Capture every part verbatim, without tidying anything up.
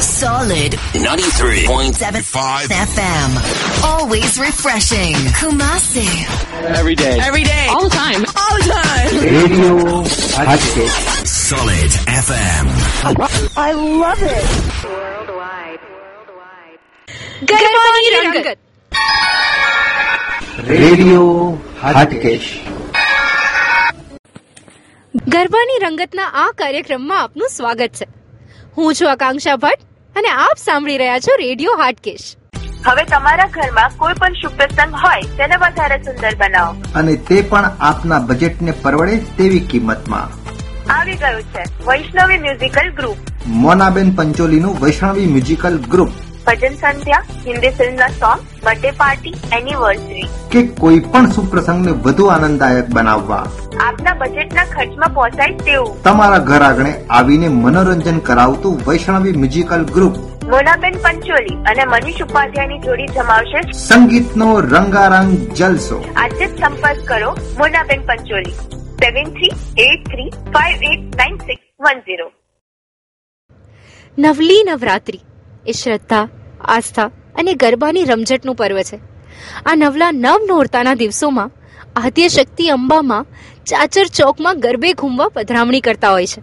Solid ninety-three point seven five F M. Always refreshing. Kumasi. Every day. Every day. All the time. All the time. Radio Hatkesh. Solid F M. I love it. Worldwide. Worldwide. Garbani Rangat. Radio Hatkesh. ગરબાની રંગતના આ કાર્યક્રમમાં આપનું સ્વાગત છે. હું છું આકાંક્ષા ભટ્ટ અને આપ સાંભળી રહ્યા છો રેડિયો હાટકેશ. હવે તમારા ઘરમાં કોઈ પણ શુભ પ્રસંગ હોય તેને વધારે સુંદર બનાવો અને તે પણ આપના બજેટને પરવડે તેવી કિંમતમાં. આવી ગયું છે વૈષ્ણવી મ્યુઝિકલ ગ્રુપ. મોનાબેન પંચોલીનું વૈષ્ણવી મ્યુઝિકલ ગ્રુપ ભજન સંધ્યા, હિન્દી ફિલ્મના સોંગ, બર્થડે પાર્ટી, એનિવર્સરી કે કોઈ પણ શુભ પ્રસંગને વધુ આનંદદાયક બનાવવા આપના બજેટના ખર્ચમાં પહોંચાય તેવું તમારા ઘર આંગણે આવીને મનોરંજન કરાવતું વૈષ્ણવી મ્યુઝિકલ ગ્રુપ મોનાબેન પંચોલી અને મનીષ ઉપાધ્યાયની જોડી જમાવશે સંગીતનો રંગારંગ જલસો. આજે જ સંપર્ક કરો Monaben Pancholi seven three eight three five eight nine six one zero. નવલી નવરાત્રી એ શ્રદ્ધા, આસ્થા અને ગરબાની રમઝટનું પર્વ છે. આ નવલા નવ નોરતાના દિવસોમાં આદ્ય શક્તિ અંબામાં ચાચર ચોકમાં ગરબે ઘૂમવા પધરામણી કરતા હોય છે.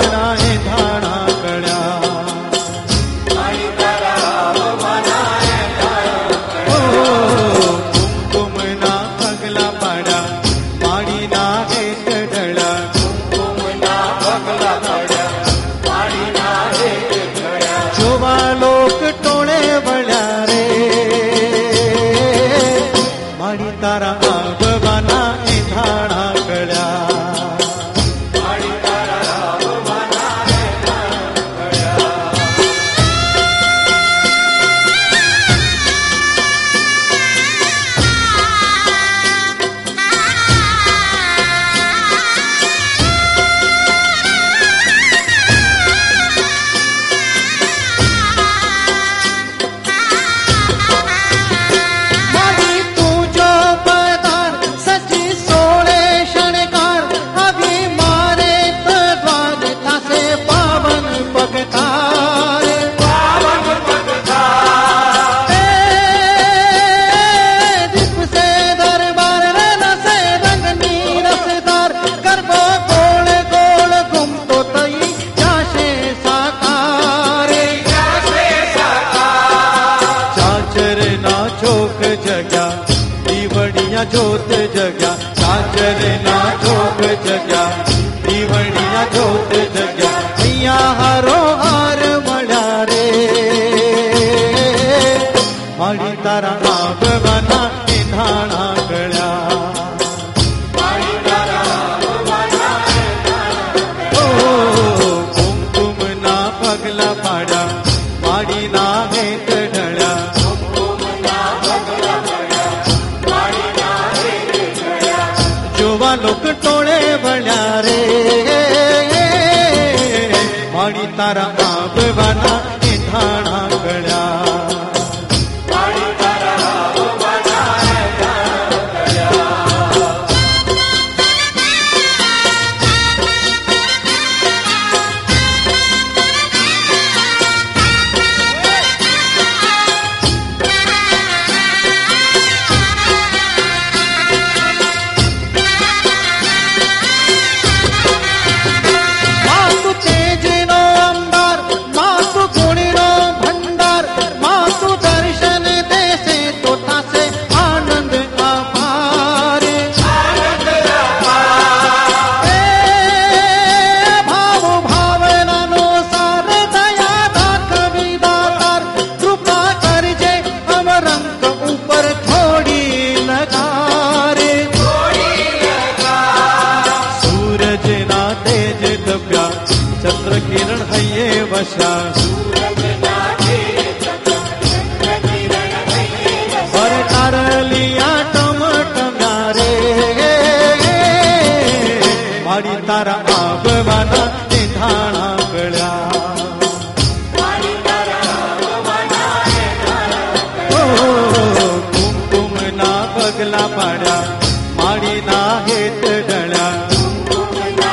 પગલા પાડ્યા માળીના હેત ઢળ્યા,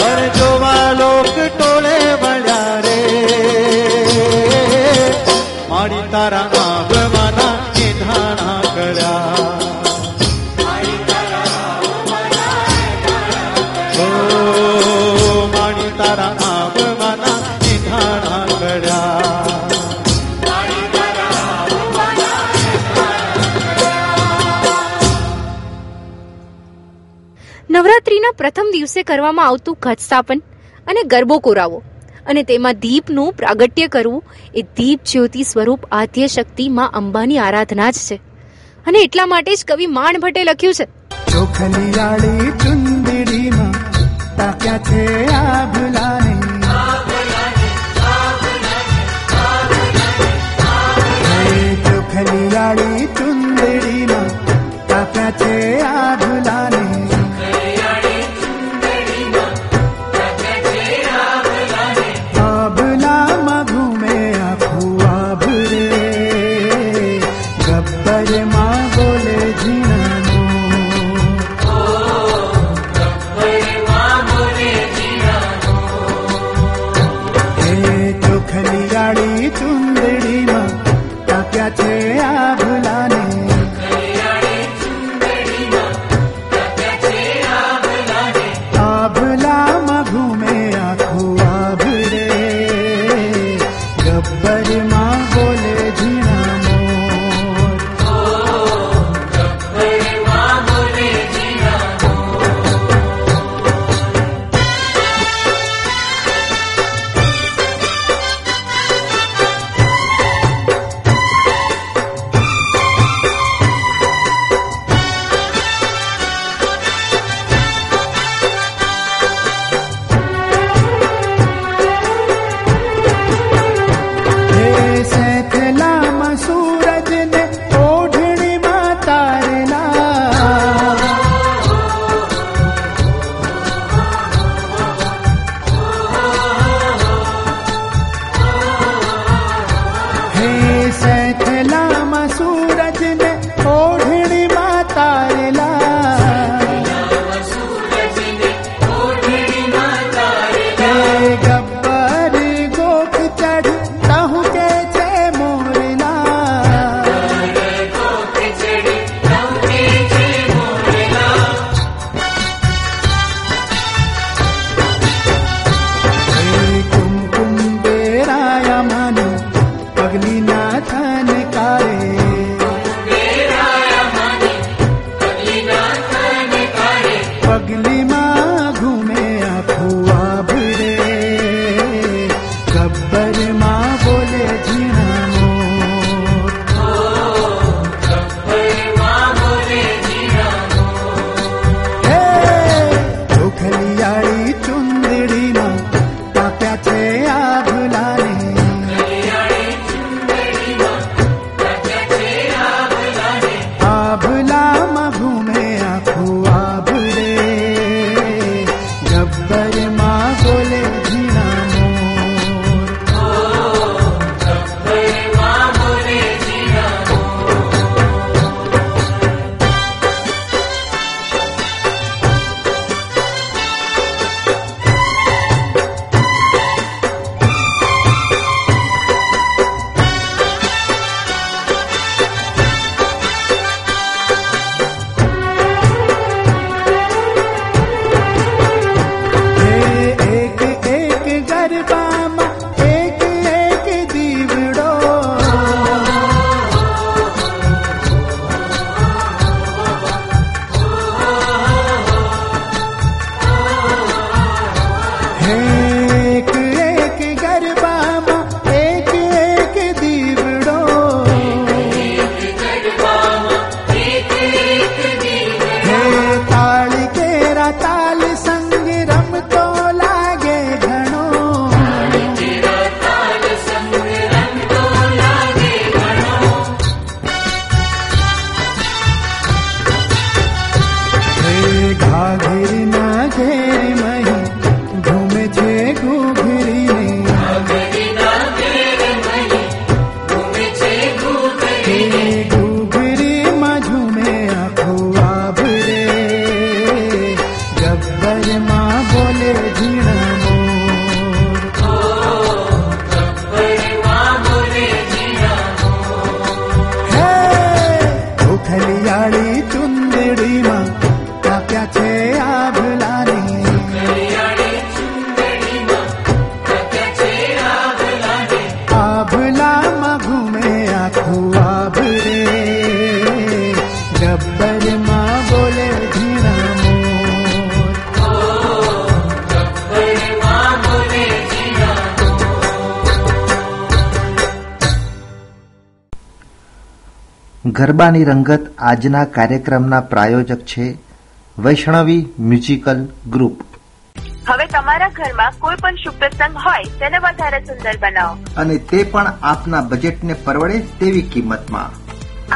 પર જોવા લોક ટોળે વળ્યા રે માળી તારા આગવાના નિધાણા કર્યા. નવરાત્રીના પ્રથમ દિવસે કરવામાં આવતું ઘટ સ્થાપન અને ગરબો કોરાવો અને તેમાં દીપનું પ્રાગટ્ય કરવું એ દીપ જ્યોતિ સ્વરૂપ આદ્ય શક્તિ માં અંબાની આરાધના જ છે. અને એટલા માટે જ કવિ માણ ભટ્ટે લખ્યું છે, ચોખની લાડી ચુંદડીમાં તાક્યા છે આ ભુલાને, આ ભુલાને, આ ભુલાને, એ ચોખની લાડી ચુંદડીમાં તાક્યા છે આ ભુલાને. ગરબાની રંગત આજના કાર્યક્રમના પ્રાયોજક છે વૈષ્ણવી મ્યુઝિકલ ગ્રુપ. હવે તમારા ઘરમાં કોઈ પણ શુભ પ્રસંગ હોય તેને વધારે સુંદર બનાવો અને તે પણ આપના બજેટને પરવડે તેવી કિંમતમાં.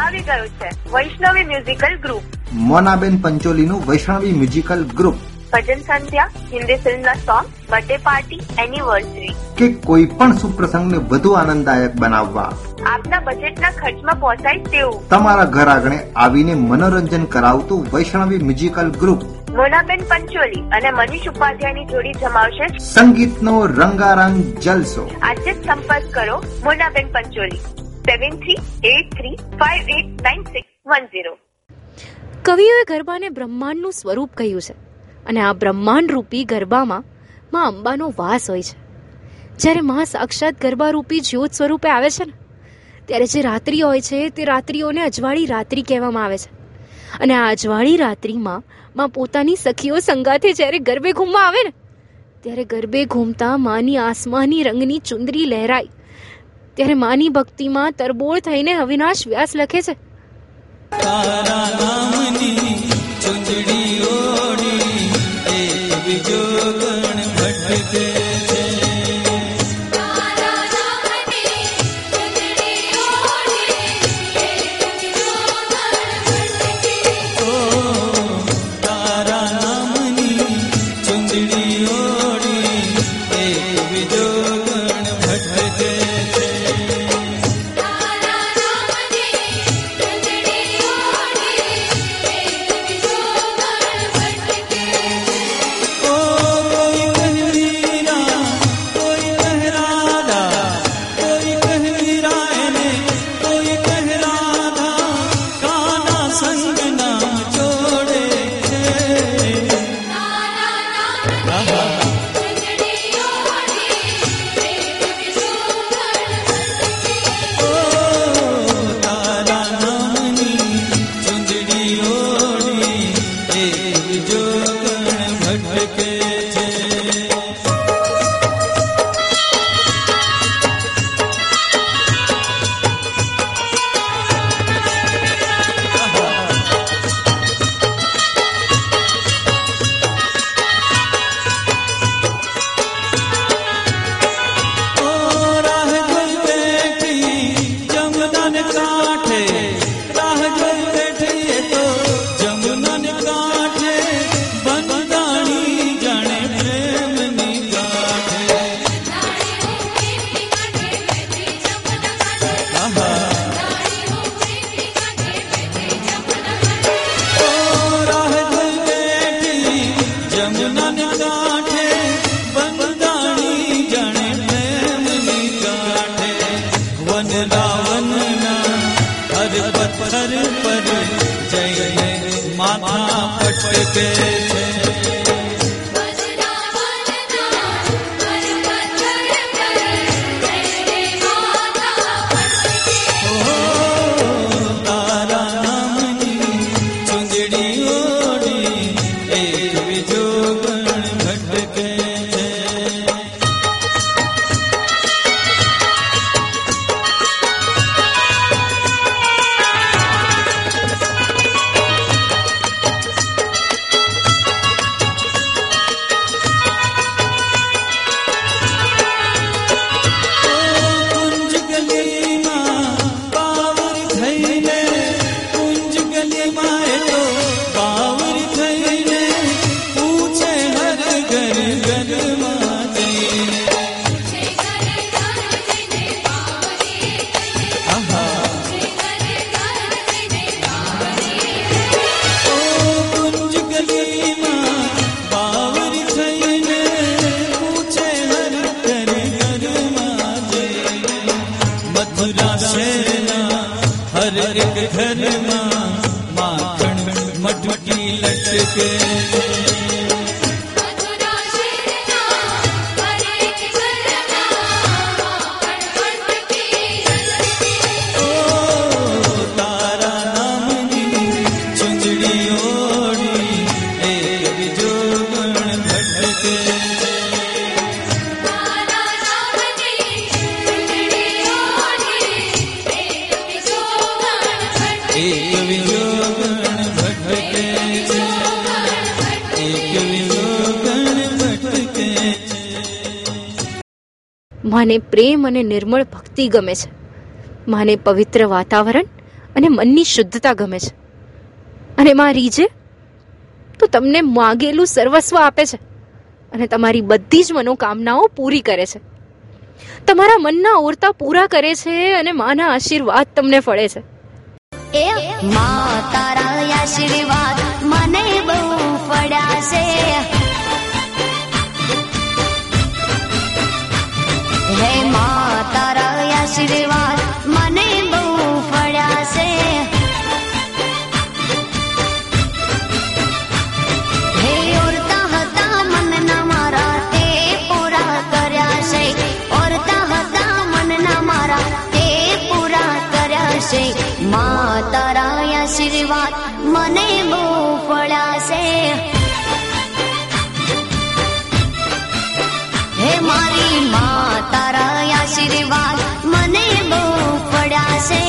આવી ગયું છે વૈષ્ણવી મ્યુઝિકલ ગ્રુપ. મોનાબેન પંચોલીનું વૈષ્ણવી મ્યુઝિકલ ગ્રુપ ભજન સંધ્યા, હિન્દી ફિલ્મના સોંગ, બર્થડે પાર્ટી, એનિવર્સરી કે કોઈ પણ સુપ્રસંગને વધુ આનંદદાયક બનાવવા આપના બજેટના ખર્ચમાં પહોંચાય તેવું તમારા ઘર આંગણે આવીને મનોરંજન કરાવતું વૈષ્ણવી મ્યુઝિકલ ગ્રુપ મોનાબેન પંચોલી અને મનીષ ઉપાધ્યાયની જોડી જમાવશે સંગીતનો રંગારંગ જલસો. આજે જ સંપર્ક કરો Monaben Pancholi seven three eight three five eight nine six one zero. કવિઓએ ગરબાને બ્રહ્માંડનું સ્વરૂપ કહ્યું છે અને આ બ્રહ્માંડરૂપી ગરબામાં માં અંબાનો વાસ હોય છે. જ્યારે માં સાક્ષાત ગરબારૂપી જ્યોત સ્વરૂપે આવે છે ને ત્યારે જે રાત્રિ હોય છે તે રાત્રિઓને અજવાળી રાત્રિ કહેવામાં આવે છે. અને આ અજવાળી રાત્રિમાં માં પોતાની સખીઓ સંગાથે જ્યારે ગરબે ઘૂમવા આવે ને ત્યારે ગરબે ઘૂમતા માની આસમાની રંગની ચુંદરી લહેરાય ત્યારે માની ભક્તિમાં તરબોળ થઈને અવિનાશ વ્યાસ લખે છે. માને પ્રેમ અને નિર્મળ ભક્તિ ગમે છે, માને પવિત્ર વાતાવરણ અને મનની શુદ્ધતા ગમે છે. અને માં રીજે તો તમને માગેલું સર્વસ્વ આપે છે અને તમારી બધી જ મનોકામનાઓ પૂરી કરે છે, તમારા મનના ઓરતા પૂરા કરે છે અને માના આશીર્વાદ તમને ફળે છે. એ માં તારા આશીર્વાદ મને બહુ ફળ્યા છે. હે માં તારા આશીર્વાદ મને બહુ ફળ્યા છે. હે ઓરતા હતા મનના મારા તે પૂરા કર્યા છે. ઓરતા હતા મનના મારા તે પૂરા કર્યા છે. માં તારા આશીર્વાદ મને બહુ ફળ્યા છે. હે મારી માં તારા આશીર્વાદ મને બહુ પડ્યા છે.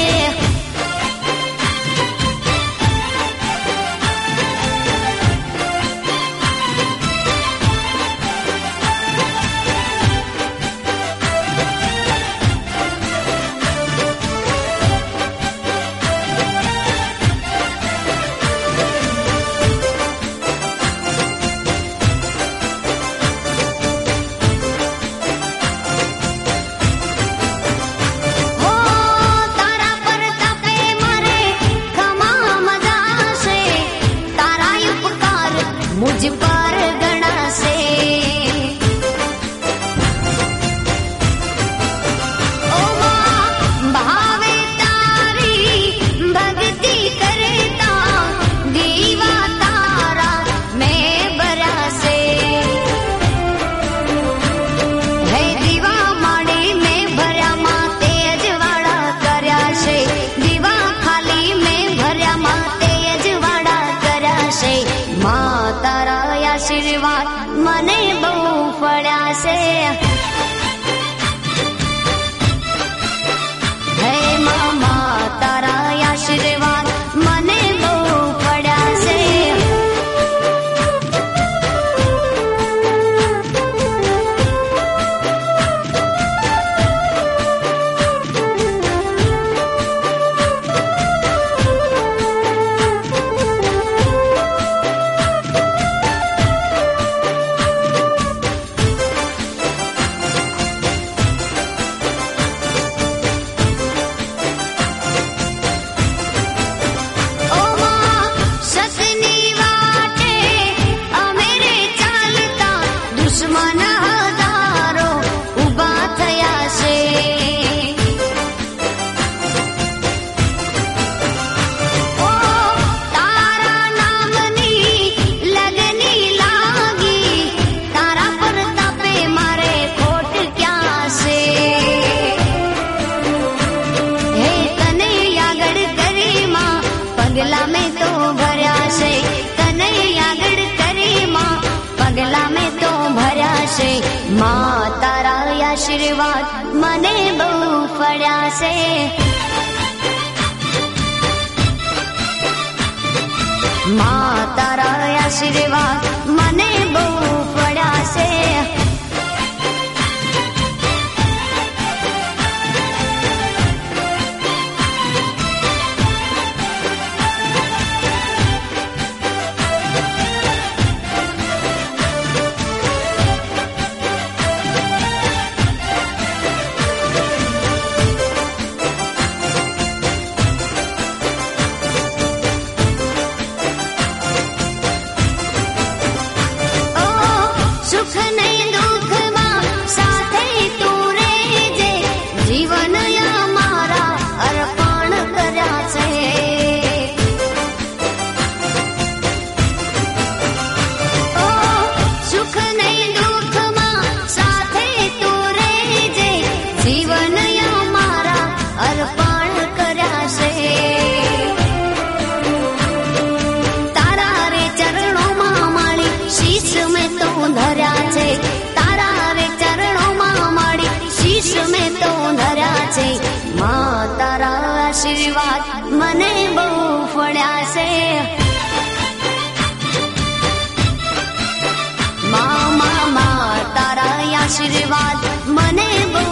મને બહુ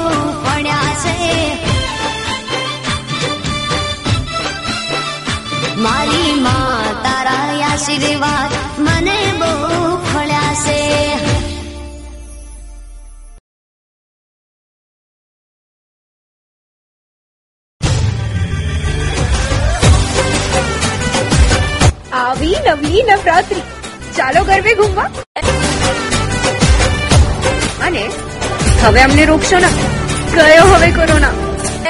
મારી માં તારા આશીર્વાદ મને બહુ મળ્યા છે. આવી નવી નવરાત્રી, ચાલો ગરબે ઘૂમવા. અને હવે અમને રોકશો ના, ગયો હવે કોરોના.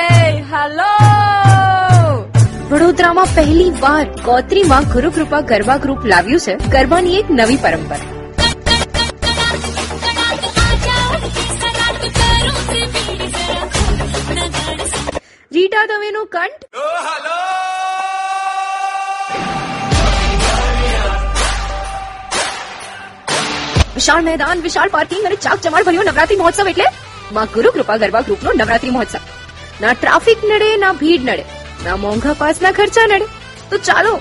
એ હાલો, વડોદરામાં પહેલી વાર ગોત્રીમાં ગુરુકૃપા ગરબા ગ્રુપ લાવ્યું છે ગરબાની એક નવી પરંપરા. રીટા દવેનો કંઠ, વિશાળ મેદાન, વિશાળ પાર્કિંગ અને ચકચમાટ ભર્યો નવરાત્રી મહોત્સવ એટલે માં ગુરુકૃપા ગરબા ગ્રુપનો નવરાત્રી મહોત્સવ. ના ટ્રાફિક નડે, ના ભીડ નડે, ના મોંઘા પાસના ખર્ચા નડે. તો ચાલો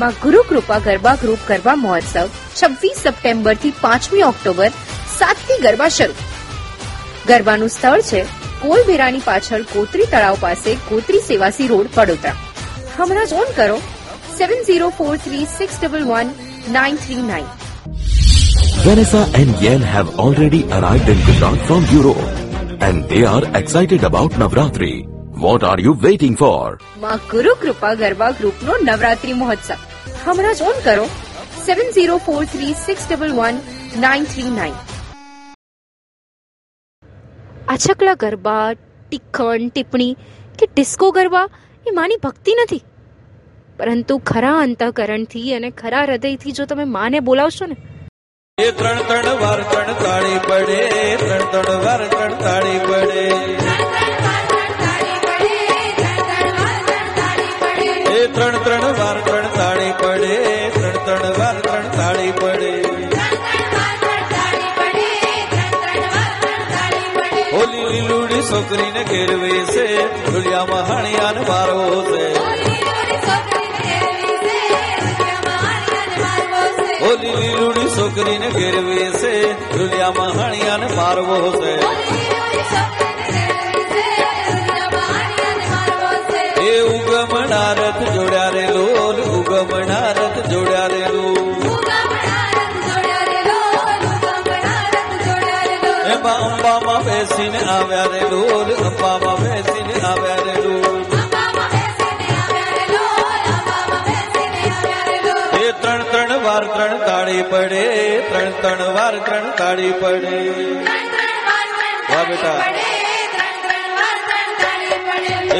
માં ગુરુકૃપા ગરબા ગ્રુપ ગરબા મહોત્સવ છવ્વીસ સપ્ટેમ્બર થી પાંચમી ઓક્ટોબર સાત થી ગરબા શરૂ. ગરબાનું સ્થળ છે કોલબેરાની પાછળ કોતરી તળાવ પાસે કોતરી સેવાસી રોડ, વડોદરા. હમણાં ફોન કરો seven zero four three six double one nine three nine. Vanessa and Yen have already arrived in Gujarat from Europe and they are excited about Navratri. What are you waiting for? માં ગુરુકૃપા ગરબા ગ્રુપનો નવરાત્રી મહોત્સવ. હમણાં જ phone કરો seven zero four three six double one nine three nine. આછકલા ગરબા, ટીખણ ટિપ્પણી કે disco garba એ માની ભક્તિ નથી, પરંતુ ખરા અંતઃકરણથી અને ખરા હૃદયથી જો તમે માને બોલાવશો ને. ત્રણ ત્રણ વાર ત્રણ તાળી પડે, ત્રણ ત્રણ વાર ત્રણ તાળી પડે, એ ત્રણ ત્રણ વાર ત્રણ તાળી પડે, ત્રણ ત્રણ વાર ત્રણ તાળી પડે. હોલી લીલુડી છોકરીને ઘેરવે છે, ઢોલિયામાં હણિયાને મારવો છે. હોલી લીલુડી છોકરીને ઘેરવે છે, ઢુલિયામાં હણિયાને મારવો છે. એ ઉગમણા રથ જોડ્યા રે લોલ, ઉગમણા રથ જોડ્યા રે લોલ. એમાં અંબામાં બેસીને આવ્યા રે લોલ, અંબામાં બેસીને આવ્યા રે લોલ. ત્રણ ત્રણ વાર ત્રણ તાળી પડે, ત્રણ ત્રણ વાર ત્રણ તાળી પડે. વાહ બેટા,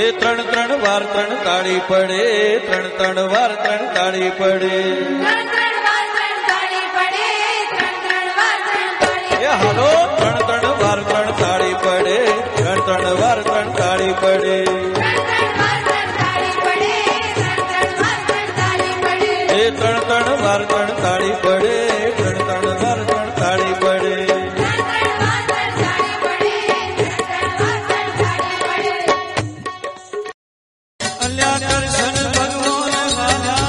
એ ત્રણ ત્રણ વાર ત્રણ તાળી પડે, ત્રણ ત્રણ વાર ત્રણ તાળી પડે. એ હાલો, ત્રણ ત્રણ વાર ત્રણ તાળી પડે, ત્રણ ત્રણ વાર ત્રણ તાળી પડે. ત્રણ ત્રણ વાર ત્રણ તાળી પડે, ત્રણ ત્રણ વાર ત્રણ તાળી પડે. અલ્યા દર્શન ભગવાન વાલા.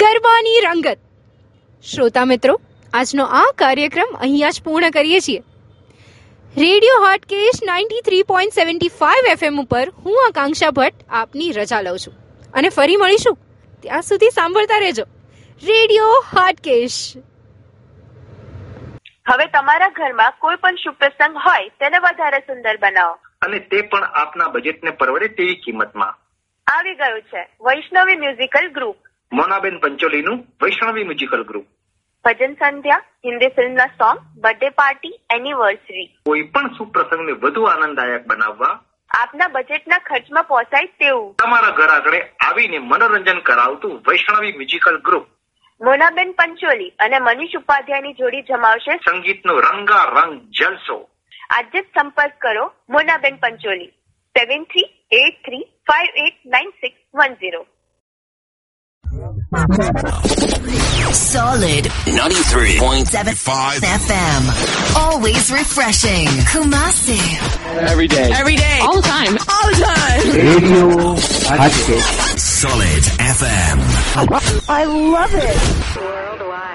ગરબાની રંગત. શ્રોતા મિત્રો, આજનો આ કાર્યક્રમ અહીંયા જ પૂર્ણ કરીએ છીએ. Radio Hatkesh ninety three point seventy five FM ઉપર હું આકાંક્ષા ભટ્ટ આપની રજા લઉં છું અને ફરી મળીશું. ત્યાં સુધી સાંભળતા રહેજો રેડિયો હાટકેશ. હવે તમારા ઘરમાં કોઈ પણ શુભ પ્રસંગ હોય તેને વધારે સુંદર બનાવો અને તે પણ આપના બજેટને પરવડે તેવી કિંમતમાં. આવી ગયું છે વૈષ્ણવી મ્યુઝિકલ ગ્રુપ, મોનાબેન પંચોલીનું વૈષ્ણવી મ્યુઝિકલ ગ્રુપ. ભજન સંધ્યા, હિન્દી ફિલ્મના સોંગ, બર્થડે પાર્ટી, એનિવર્સરી, કોઈ પણ શુભ પ્રસંગને વધુ આનંદદાયક બનાવવા, આપના બજેટના ખર્ચમાં પોસાય તેવું, તમારા ઘર આગળ આવીને મનોરંજન કરાવતું વૈષ્ણવી મ્યુઝિકલ ગ્રુપ. મોનાબેન પંચોલી અને મનીષ ઉપાધ્યાયની જોડી જમાવશે સંગીતનો રંગારંગ જલસો. આજે જ સંપર્ક કરો Monaben Pancholi seven three eight three five eight nine six one zero. Solid ninety-three point seven five F M. Always refreshing. Kumasi. Every day. Every day. All the time. All the time. Radio Hatkesh. Solid F M. I love it. Worldwide.